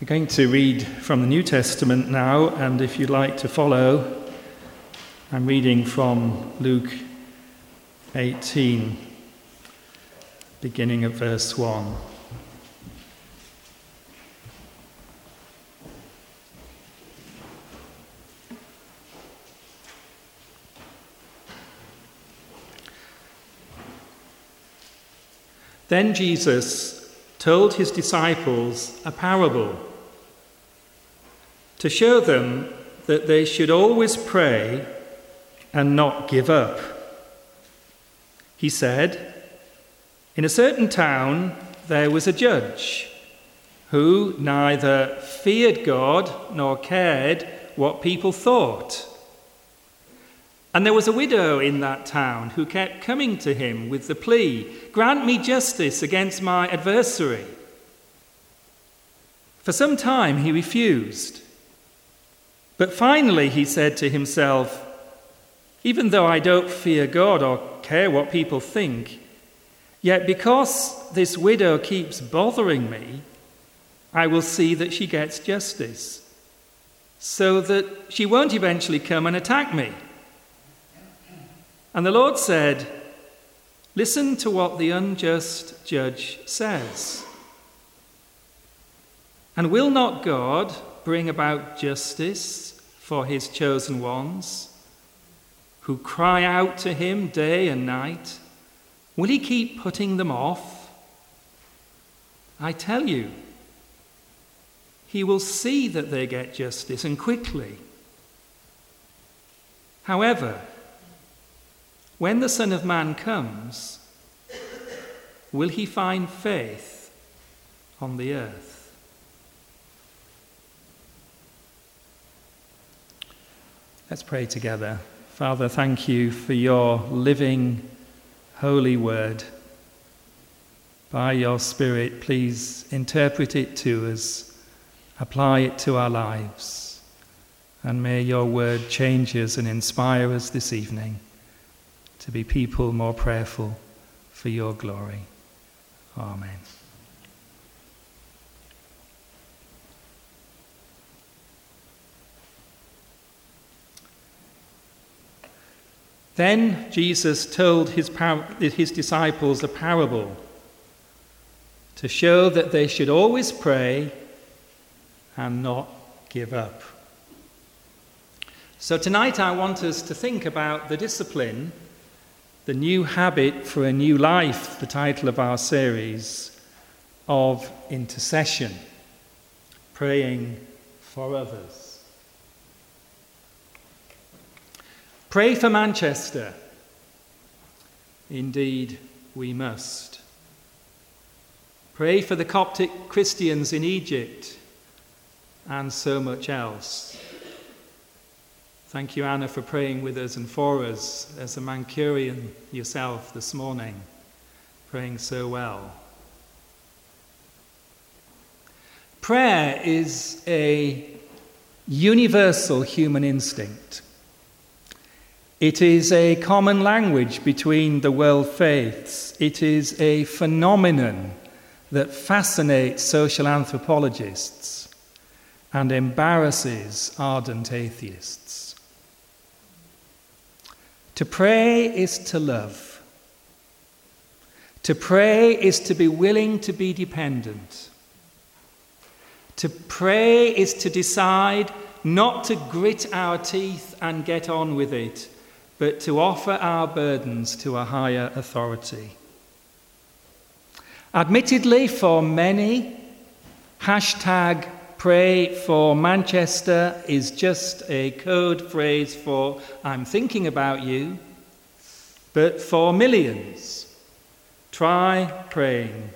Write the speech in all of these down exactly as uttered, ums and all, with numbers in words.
We're going to read from the New Testament now, and if you'd like to follow, I'm reading from Luke eighteen, beginning at verse one. Then Jesus told his disciples a parable to show them that they should always pray and not give up. He said, "In a certain town there was a judge who neither feared God nor cared what people thought. And there was a widow in that town who kept coming to him with the plea, 'Grant me justice against my adversary.' For some time he refused. But finally he said to himself, 'Even though I don't fear God or care what people think, yet because this widow keeps bothering me, I will see that she gets justice, so that she won't eventually come and attack me.' And the Lord said, 'Listen to what the unjust judge says. And will not God bring about justice for his chosen ones, who cry out to him day and night? Will he keep putting them off? I tell you, he will see that they get justice, and quickly. However, when the Son of Man comes, will he find faith on the earth?'" Let's pray together. Father, thank you for your living, holy word. By your Spirit, please interpret it to us, apply it to our lives, and may your word change us and inspire us this evening to be people more prayerful for your glory. Amen. Then Jesus told his, par- his disciples a parable to show that they should always pray and not give up. So tonight I want us to think about the discipline, the new habit for a new life, the title of our series, of intercession, praying for others. Pray for Manchester. Indeed, we must. Pray for the Coptic Christians in Egypt and so much else. Thank you, Anna, for praying with us and for us as a Mancurian yourself this morning, praying so well. Prayer is a universal human instinct. It is a common language between the world faiths. It is a phenomenon that fascinates social anthropologists and embarrasses ardent atheists. To pray is to love. To pray is to be willing to be dependent. To pray is to decide not to grit our teeth and get on with it, but to offer our burdens to a higher authority. Admittedly, for many, hashtag Pray for Manchester is just a code phrase for "I'm thinking about you," but for millions, try praying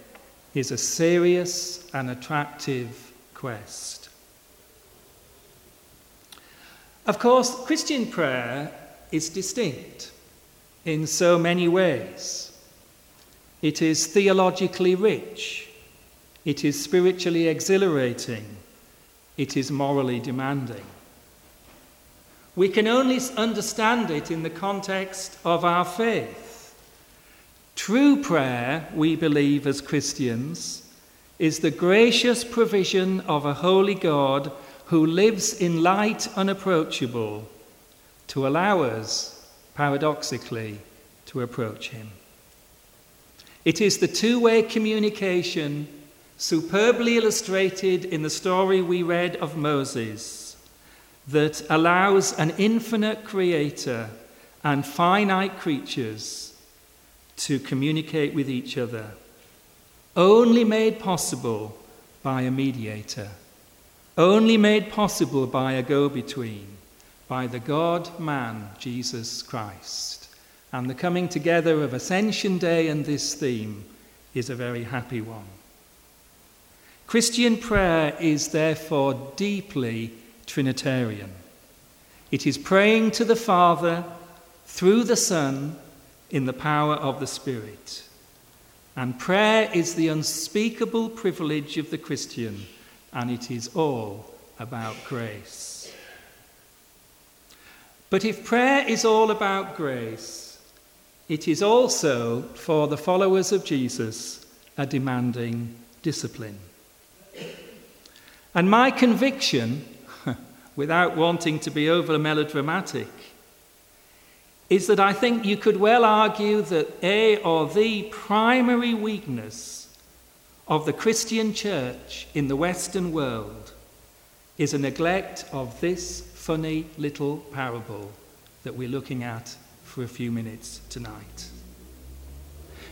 is a serious and attractive quest. Of course, Christian prayer is distinct in so many ways. It is theologically rich, it is spiritually exhilarating, it is morally demanding. We can only understand it in the context of our faith. True prayer, we believe as Christians, is the gracious provision of a holy God who lives in light unapproachable to allow us, paradoxically, to approach him. It is the two-way communication superbly illustrated in the story we read of Moses that allows an infinite creator and finite creatures to communicate with each other, only made possible by a mediator, only made possible by a go-between, by the God-man, Jesus Christ. And the coming together of Ascension Day and this theme is a very happy one. Christian prayer is therefore deeply Trinitarian. It is praying to the Father through the Son in the power of the Spirit. And prayer is the unspeakable privilege of the Christian, and it is all about grace. But if prayer is all about grace, it is also, for the followers of Jesus, a demanding discipline. And my conviction, without wanting to be over melodramatic, is that I think you could well argue that a or the primary weakness of the Christian church in the Western world is a neglect of this funny little parable that we're looking at for a few minutes tonight.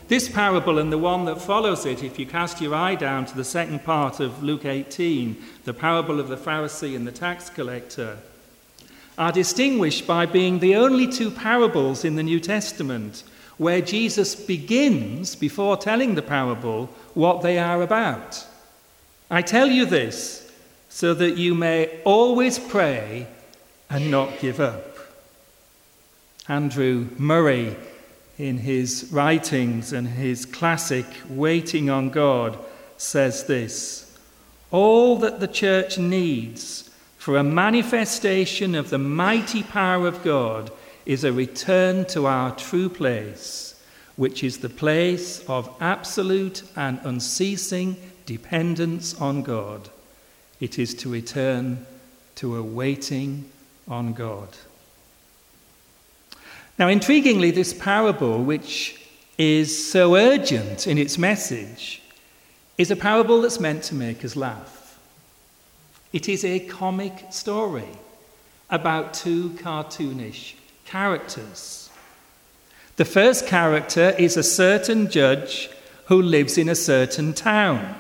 This parable and the one that follows it, if you cast your eye down to the second part of Luke eighteen, the parable of the Pharisee and the tax collector, are distinguished by being the only two parables in the New Testament where Jesus begins, before telling the parable, what they are about. I tell you this so that you may always pray and not give up. Andrew Murray, in his writings and his classic Waiting on God, says this: all that the church needs for a manifestation of the mighty power of God is a return to our true place, which is the place of absolute and unceasing dependence on God. It is to return to a waiting on God. Now, intriguingly, this parable, which is so urgent in its message, is a parable that's meant to make us laugh. It is a comic story about two cartoonish characters. The first character is a certain judge who lives in a certain town,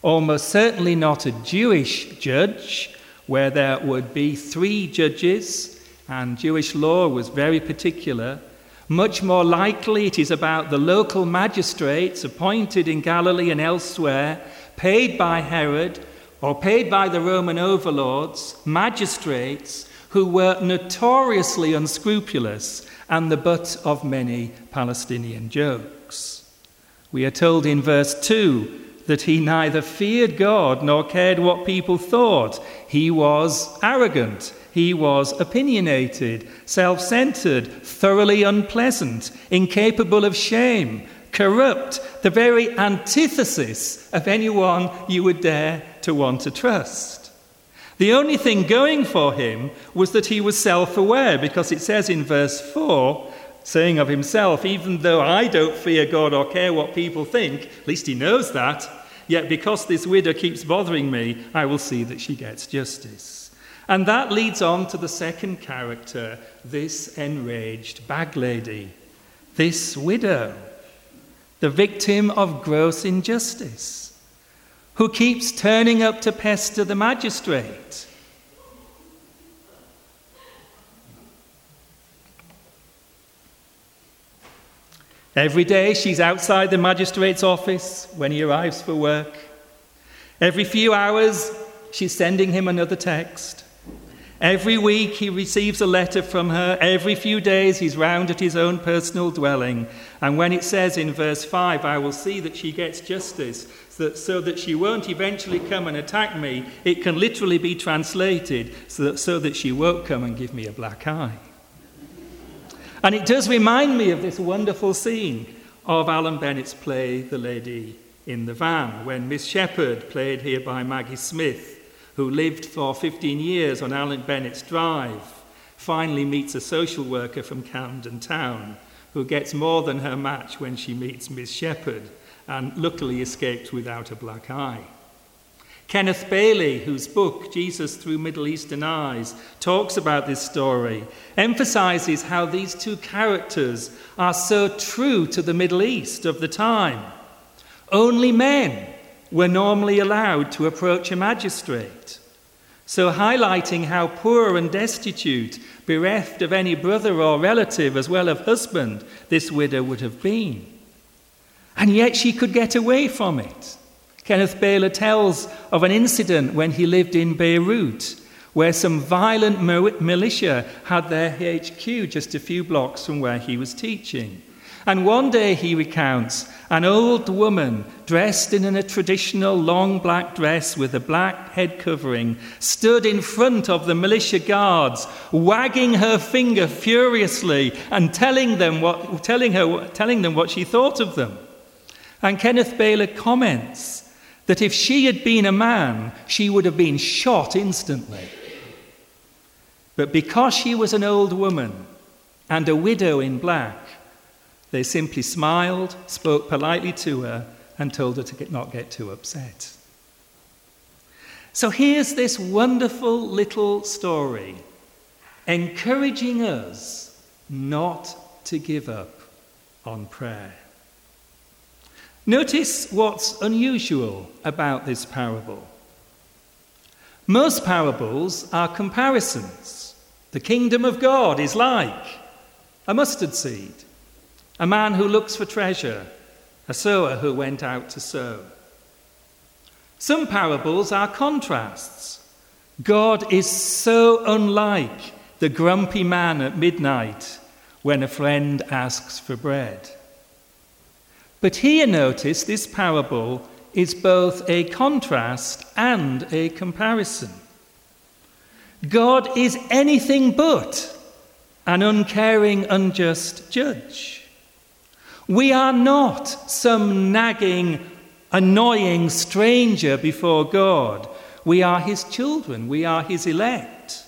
almost certainly not a Jewish judge, where there would be three judges, and Jewish law was very particular. Much more likely it is about the local magistrates appointed in Galilee and elsewhere, paid by Herod, or paid by the Roman overlords, magistrates who were notoriously unscrupulous and the butt of many Palestinian jokes. We are told in verse two that he neither feared God nor cared what people thought. He was arrogant, he was opinionated, self-centered, thoroughly unpleasant, incapable of shame, corrupt, the very antithesis of anyone you would dare to want to trust. The only thing going for him was that he was self-aware, because it says in verse four, saying of himself, even though I don't fear God or care what people think, at least he knows that, yet because this widow keeps bothering me, I will see that she gets justice. And that leads on to the second character, this enraged bag lady, this widow, the victim of gross injustice, who keeps turning up to pester the magistrate. Every day she's outside the magistrate's office when he arrives for work. Every few hours she's sending him another text. Every week he receives a letter from her. Every few days he's round at his own personal dwelling. And when it says in verse five, I will see that she gets justice, that so that she won't eventually come and attack me, it can literally be translated, so that, so that she won't come and give me a black eye. And it does remind me of this wonderful scene of Alan Bennett's play, The Lady in the Van, when Miss Shepherd, played here by Maggie Smith, who lived for fifteen years on Alan Bennett's Drive, finally meets a social worker from Camden Town who gets more than her match when she meets Miss Shepherd and luckily escapes without a black eye. Kenneth Bailey, whose book, Jesus Through Middle Eastern Eyes, talks about this story, emphasizes how these two characters are so true to the Middle East of the time. Only men were normally allowed to approach a magistrate, so highlighting how poor and destitute, bereft of any brother or relative as well as husband, this widow would have been. And yet she could get away from it. Kenneth Bailey tells of an incident when he lived in Beirut, where some violent militia had their H Q just a few blocks from where he was teaching. And one day, he recounts, an old woman dressed in a traditional long black dress with a black head covering stood in front of the militia guards, wagging her finger furiously and telling them what, telling her, telling them what she thought of them. And Kenneth Bailey comments that if she had been a man, she would have been shot instantly. But because she was an old woman and a widow in black, they simply smiled, spoke politely to her, and told her to get, not get too upset. So here's this wonderful little story encouraging us not to give up on prayer. Notice what's unusual about this parable. Most parables are comparisons. The kingdom of God is like a mustard seed. A man who looks for treasure, a sower who went out to sow. Some parables are contrasts. God is so unlike the grumpy man at midnight when a friend asks for bread. But here, notice, this parable is both a contrast and a comparison. God is anything but an uncaring, unjust judge. We are not some nagging, annoying stranger before God. We are his children. We are his elect.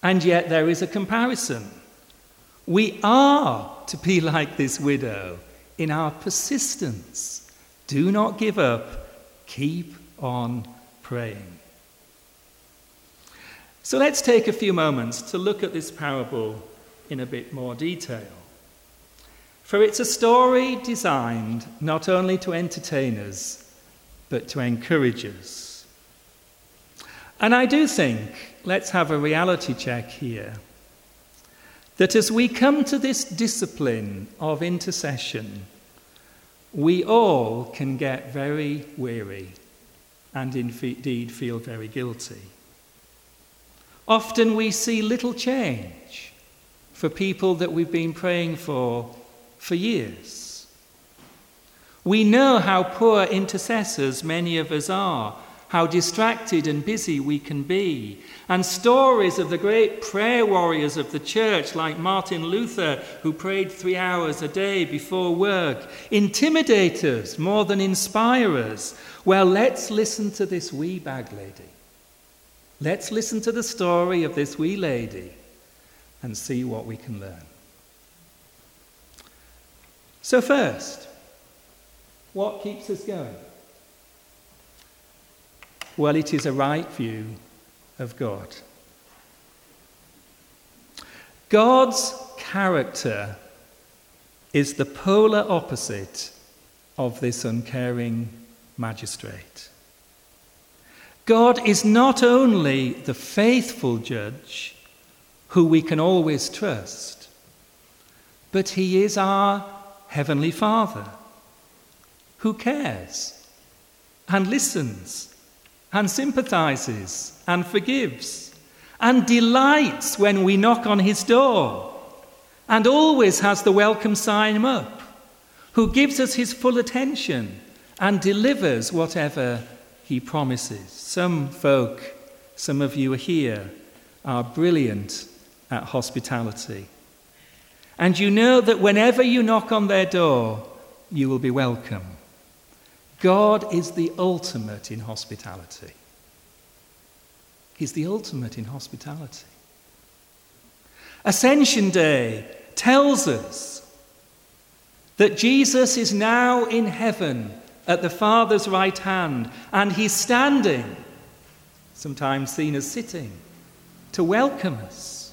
And yet there is a comparison. We are to be like this widow in our persistence. Do not give up. Keep on praying. So let's take a few moments to look at this parable in a bit more detail. For it's a story designed not only to entertain us, but to encourage us. And I do think, let's have a reality check here, that as we come to this discipline of intercession, we all can get very weary and indeed feel very guilty. Often we see little change for people that we've been praying for for years. We know how poor intercessors many of us are, how distracted and busy we can be, and stories of the great prayer warriors of the church like Martin Luther, who prayed three hours a day before work, intimidate us more than inspire us. Well, let's listen to this wee bag lady. Let's listen to the story of this wee lady and see what we can learn. So first, what keeps us going? Well, it is a right view of God. God's character is the polar opposite of this uncaring magistrate. God is not only the faithful judge who we can always trust, but he is our Heavenly Father, who cares and listens and sympathizes and forgives and delights when we knock on his door and always has the welcome sign up, who gives us his full attention and delivers whatever he promises. Some folk, some of you are here, are brilliant at hospitality. And you know that whenever you knock on their door, you will be welcome. God is the ultimate in hospitality. He's the ultimate in hospitality. Ascension Day tells us that Jesus is now in heaven at the Father's right hand, and he's standing, sometimes seen as sitting, to welcome us.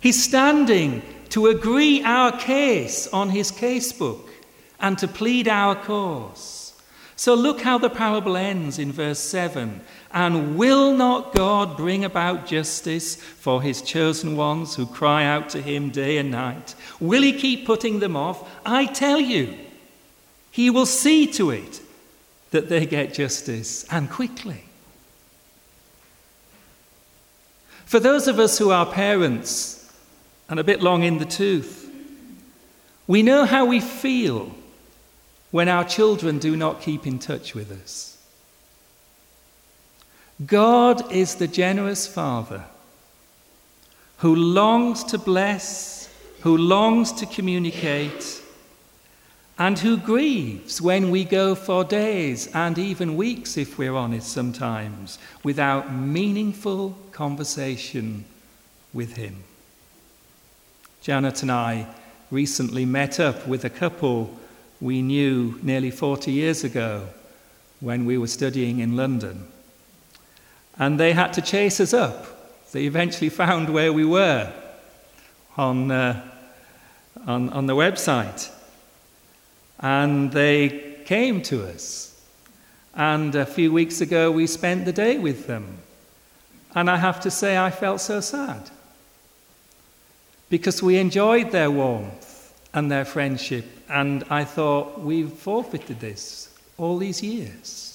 He's standing to agree our case on his casebook and to plead our cause. So look how the parable ends in verse seven. And will not God bring about justice for his chosen ones who cry out to him day and night? Will he keep putting them off? I tell you, he will see to it that they get justice, and quickly. For those of us who are parents and a bit long in the tooth, we know how we feel when our children do not keep in touch with us. God is the generous Father who longs to bless, who longs to communicate, and who grieves when we go for days and even weeks, if we're honest sometimes, without meaningful conversation with him. Janet and I recently met up with a couple we knew nearly forty years ago when we were studying in London. And they had to chase us up. They eventually found where we were on, uh, on, on the website. And they came to us. And a few weeks ago, we spent the day with them. And I have to say, I felt so sad, because we enjoyed their warmth and their friendship. And I thought, we've forfeited this all these years.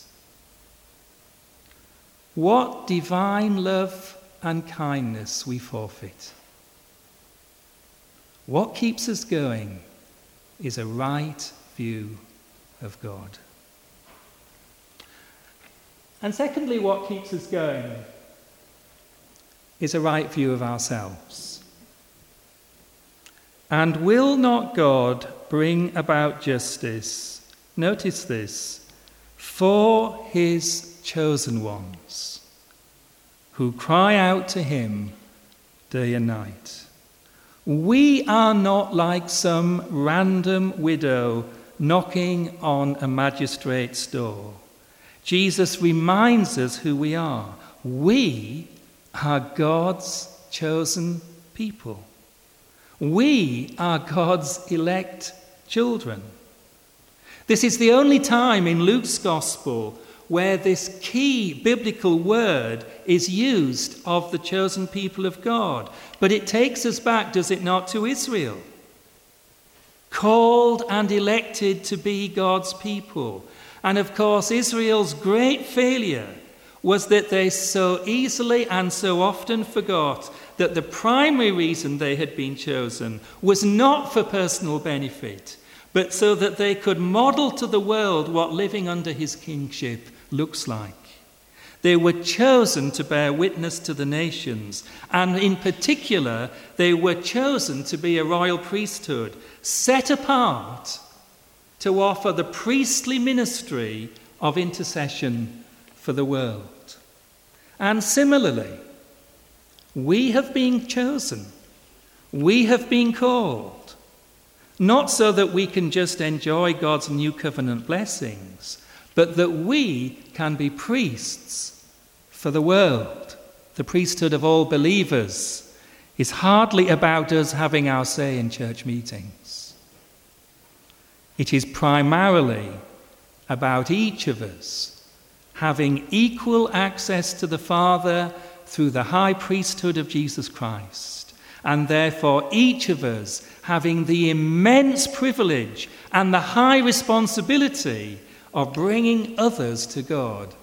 What divine love and kindness we forfeit. What keeps us going is a right view of God. And secondly, what keeps us going is a right view of ourselves. And will not God bring about justice, notice this, for his chosen ones who cry out to him day and night? We are not like some random widow knocking on a magistrate's door. Jesus reminds us who we are. We are God's chosen people. We are God's elect children. This is the only time in Luke's gospel where this key biblical word is used of the chosen people of God. But it takes us back, does it not, to Israel? Called and elected to be God's people. And of course, Israel's great failure was that they so easily and so often forgot that the primary reason they had been chosen was not for personal benefit, but so that they could model to the world what living under his kingship looks like. They were chosen to bear witness to the nations, and in particular, they were chosen to be a royal priesthood, set apart to offer the priestly ministry of intercession for the world. And similarly, we have been chosen, we have been called, not so that we can just enjoy God's new covenant blessings, but that we can be priests for the world. The priesthood of all believers is hardly about us having our say in church meetings. It is primarily about each of us having equal access to the Father through the high priesthood of Jesus Christ. And therefore, each of us having the immense privilege and the high responsibility of bringing others to God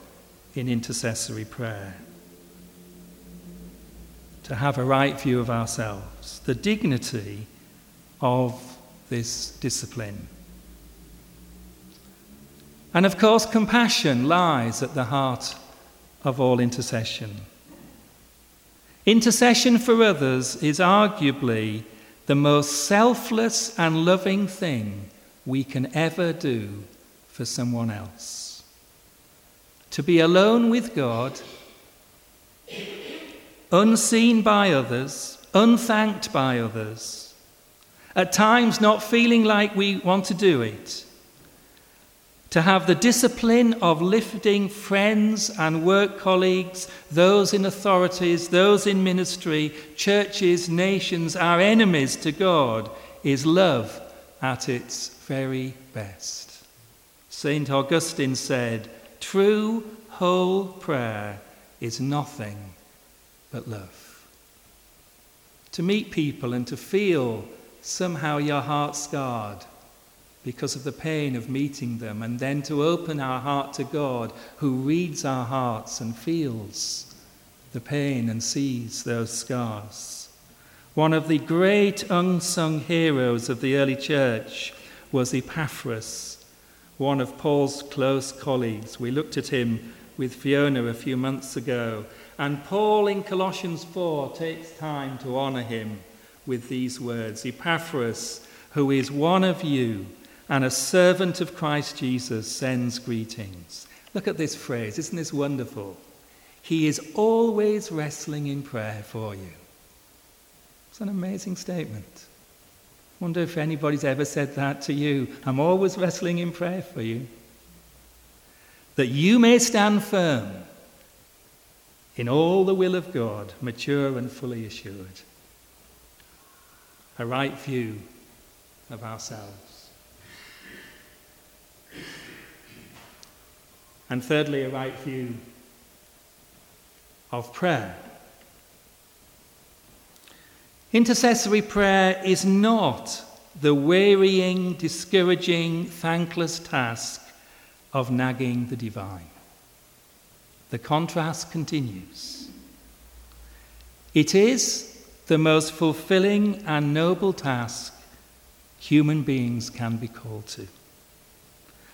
in intercessory prayer. To have a right view of ourselves, the dignity of this discipline. And of course, compassion lies at the heart of all intercession. Intercession for others is arguably the most selfless and loving thing we can ever do for someone else. To be alone with God, unseen by others, unthanked by others, at times not feeling like we want to do it. To have the discipline of lifting friends and work colleagues, those in authorities, those in ministry, churches, nations, our enemies to God, is love at its very best. Saint Augustine said, "True whole prayer is nothing but love." To meet people and to feel somehow your heart scarred because of the pain of meeting them, and then to open our heart to God, who reads our hearts and feels the pain and sees those scars. One of the great unsung heroes of the early church was Epaphras, one of Paul's close colleagues. We looked at him with Fiona a few months ago, and Paul in Colossians four takes time to honor him with these words, "Epaphras, who is one of you, and a servant of Christ Jesus, sends greetings." Look at this phrase, isn't this wonderful? He is always wrestling in prayer for you. It's an amazing statement. I wonder if anybody's ever said that to you. I'm always wrestling in prayer for you. "That you may stand firm in all the will of God, mature and fully assured." A right view of ourselves. And thirdly, a right view of prayer. Intercessory prayer is not the wearying, discouraging, thankless task of nagging the divine. The contrast continues. It is the most fulfilling and noble task human beings can be called to.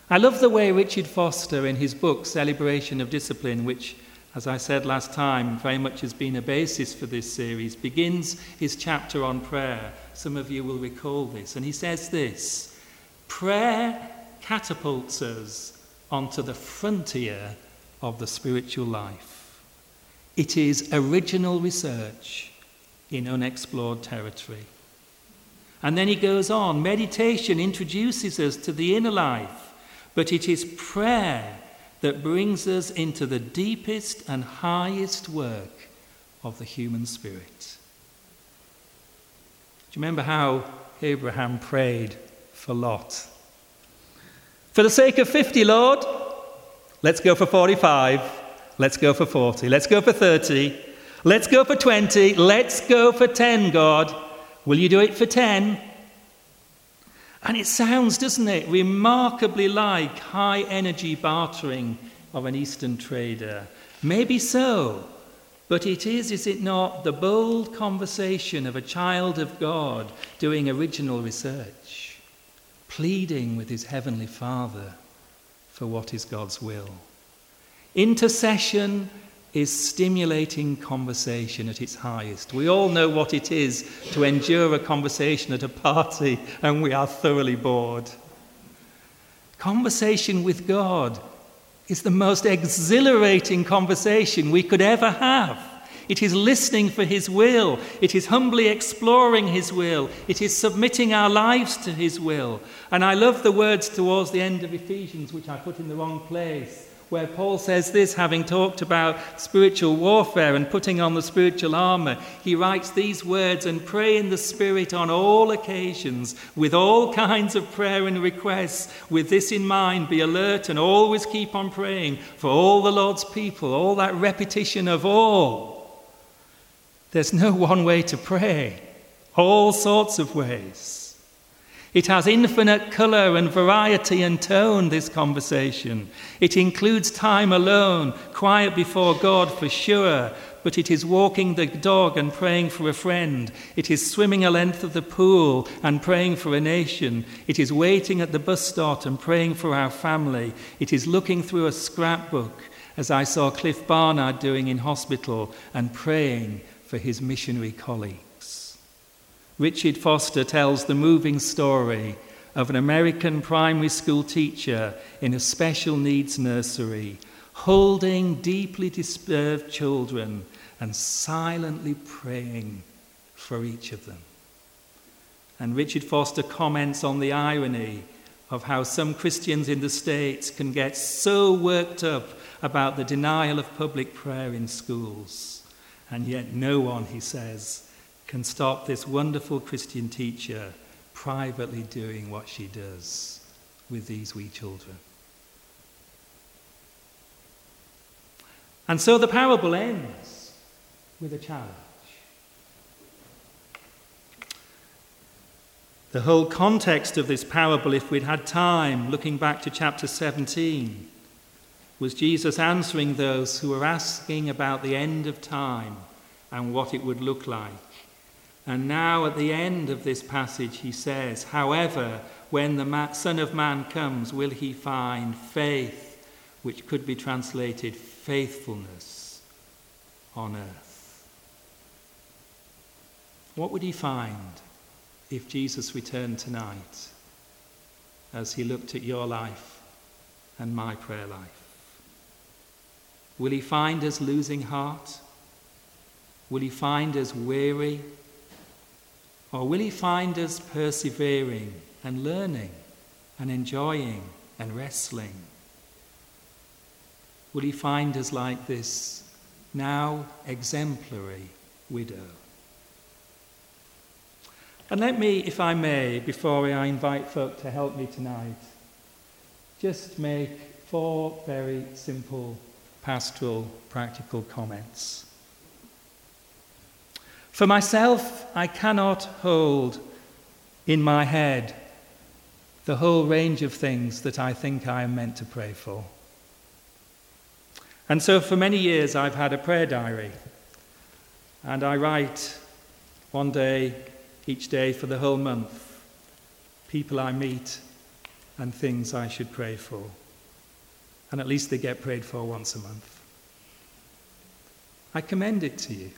I love the way Richard Foster, in his book Celebration of Discipline, which, as I said last time, very much has been a basis for this series, begins his chapter on prayer. Some of you will recall this. And he says this, "Prayer catapults us onto the frontier of the spiritual life. It is original research in unexplored territory." And then he goes on, "Meditation introduces us to the inner life, but it is prayer that brings us into the deepest and highest work of the human spirit." Do you remember how Abraham prayed for Lot? "For the sake of fifty, Lord, let's go for forty-five. Let's go for forty. Let's go for thirty. Let's go for twenty. Let's go for ten, God. Will you do it for ten? And it sounds, doesn't it, remarkably like high-energy bartering of an Eastern trader. Maybe so, but it is, is it not, the bold conversation of a child of God doing original research, pleading with his heavenly Father for what is God's will. Intercession is stimulating conversation at its highest. We all know what it is to endure a conversation at a party and we are thoroughly bored. Conversation with God is the most exhilarating conversation we could ever have. It is listening for his will. It is humbly exploring his will. It is submitting our lives to his will. And I love the words towards the end of Ephesians, which I put in the wrong place, where Paul says this, having talked about spiritual warfare and putting on the spiritual armour, he writes these words, "And pray in the Spirit on all occasions, with all kinds of prayer and requests. With this in mind, be alert and always keep on praying for all the Lord's people," all that repetition of all. There's no one way to pray, all sorts of ways. It has infinite colour and variety and tone, this conversation. It includes time alone, quiet before God for sure, but it is walking the dog and praying for a friend. It is swimming a length of the pool and praying for a nation. It is waiting at the bus stop and praying for our family. It is looking through a scrapbook, as I saw Cliff Barnard doing in hospital, and praying for his missionary colleague. Richard Foster tells the moving story of an American primary school teacher in a special needs nursery, holding deeply disturbed children and silently praying for each of them. And Richard Foster comments on the irony of how some Christians in the States can get so worked up about the denial of public prayer in schools. And yet no one, he says, can stop this wonderful Christian teacher privately doing what she does with these wee children. And so the parable ends with a challenge. The whole context of this parable, if we'd had time, looking back to chapter seventeen, was Jesus answering those who were asking about the end of time and what it would look like. And now at the end of this passage he says, however, when the Son of Man comes, will he find faith, which could be translated faithfulness, on earth? What would he find if Jesus returned tonight, as he looked at your life and my prayer life? Will he find us losing heart? Will he find us weary? Or will he find us persevering and learning and enjoying and wrestling? Will he find us like this now exemplary widow? And let me, if I may, before I invite folk to help me tonight, just make four very simple pastoral practical comments. For myself, I cannot hold in my head the whole range of things that I think I am meant to pray for. And so for many years I've had a prayer diary, and I write one day each day for the whole month, people I meet and things I should pray for. And at least they get prayed for once a month. I commend it to you.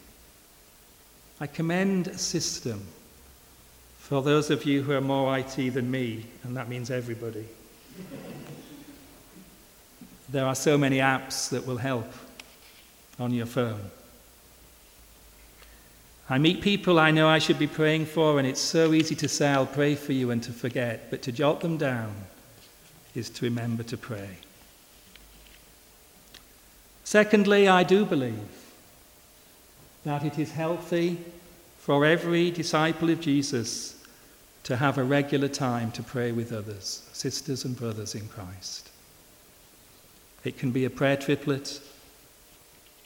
I commend a system for those of you who are more I T than me, and that means everybody. There are so many apps that will help on your phone. I meet people I know I should be praying for, and it's so easy to say, I'll pray for you, and to forget, but to jot them down is to remember to pray. Secondly, I do believe that it is healthy for every disciple of Jesus to have a regular time to pray with others, sisters and brothers in Christ. It can be a prayer triplet.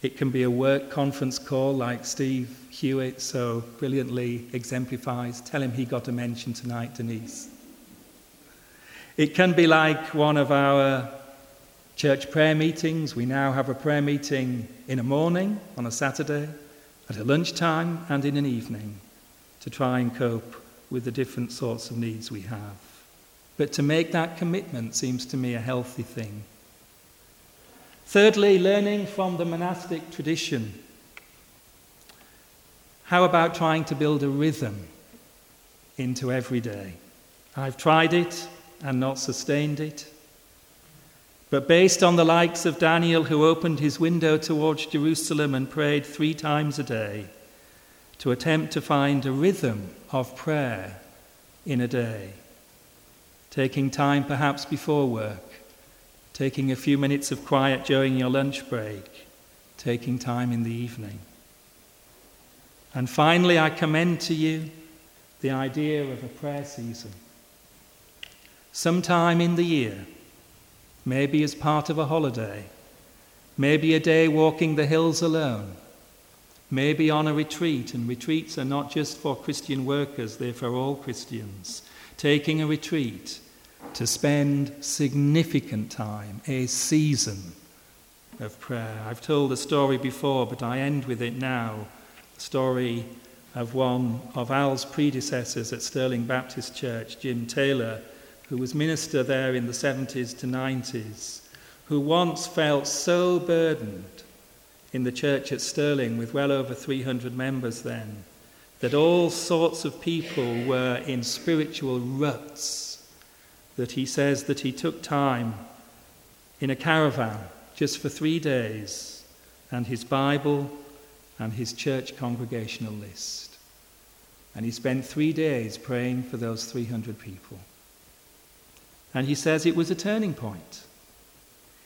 It can be a work conference call like Steve Hewitt so brilliantly exemplifies. Tell him he got a mention tonight, Denise. It can be like one of our church prayer meetings. We now have a prayer meeting in the morning on a Saturday, at a lunchtime and in an evening, to try and cope with the different sorts of needs we have. But to make that commitment seems to me a healthy thing. Thirdly, learning from the monastic tradition. How about trying to build a rhythm into every day? I've tried it and not sustained it. But based on the likes of Daniel, who opened his window towards Jerusalem and prayed three times a day, to attempt to find a rhythm of prayer in a day, taking time perhaps before work, taking a few minutes of quiet during your lunch break, taking time in the evening. And finally, I commend to you the idea of a prayer season. Sometime in the year, maybe as part of a holiday, maybe a day walking the hills alone, maybe on a retreat, and retreats are not just for Christian workers, they're for all Christians, taking a retreat to spend significant time, a season of prayer. I've told the story before, but I end with it now. The story of one of Al's predecessors at Sterling Baptist Church, Jim Taylor, who was minister there in the seventies to nineties, who once felt so burdened in the church at Stirling, with well over three hundred members then, that all sorts of people were in spiritual ruts that he says that he took time in a caravan just for three days and his Bible and his church congregational list. And he spent three days praying for those three hundred people. And he says it was a turning point.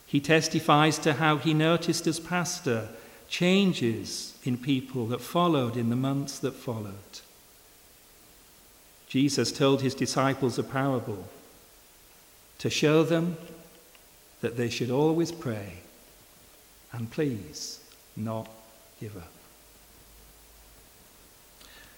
He testifies to how he noticed as pastor changes in people that followed in the months that followed. Jesus told his disciples a parable to show them that they should always pray and please not give up.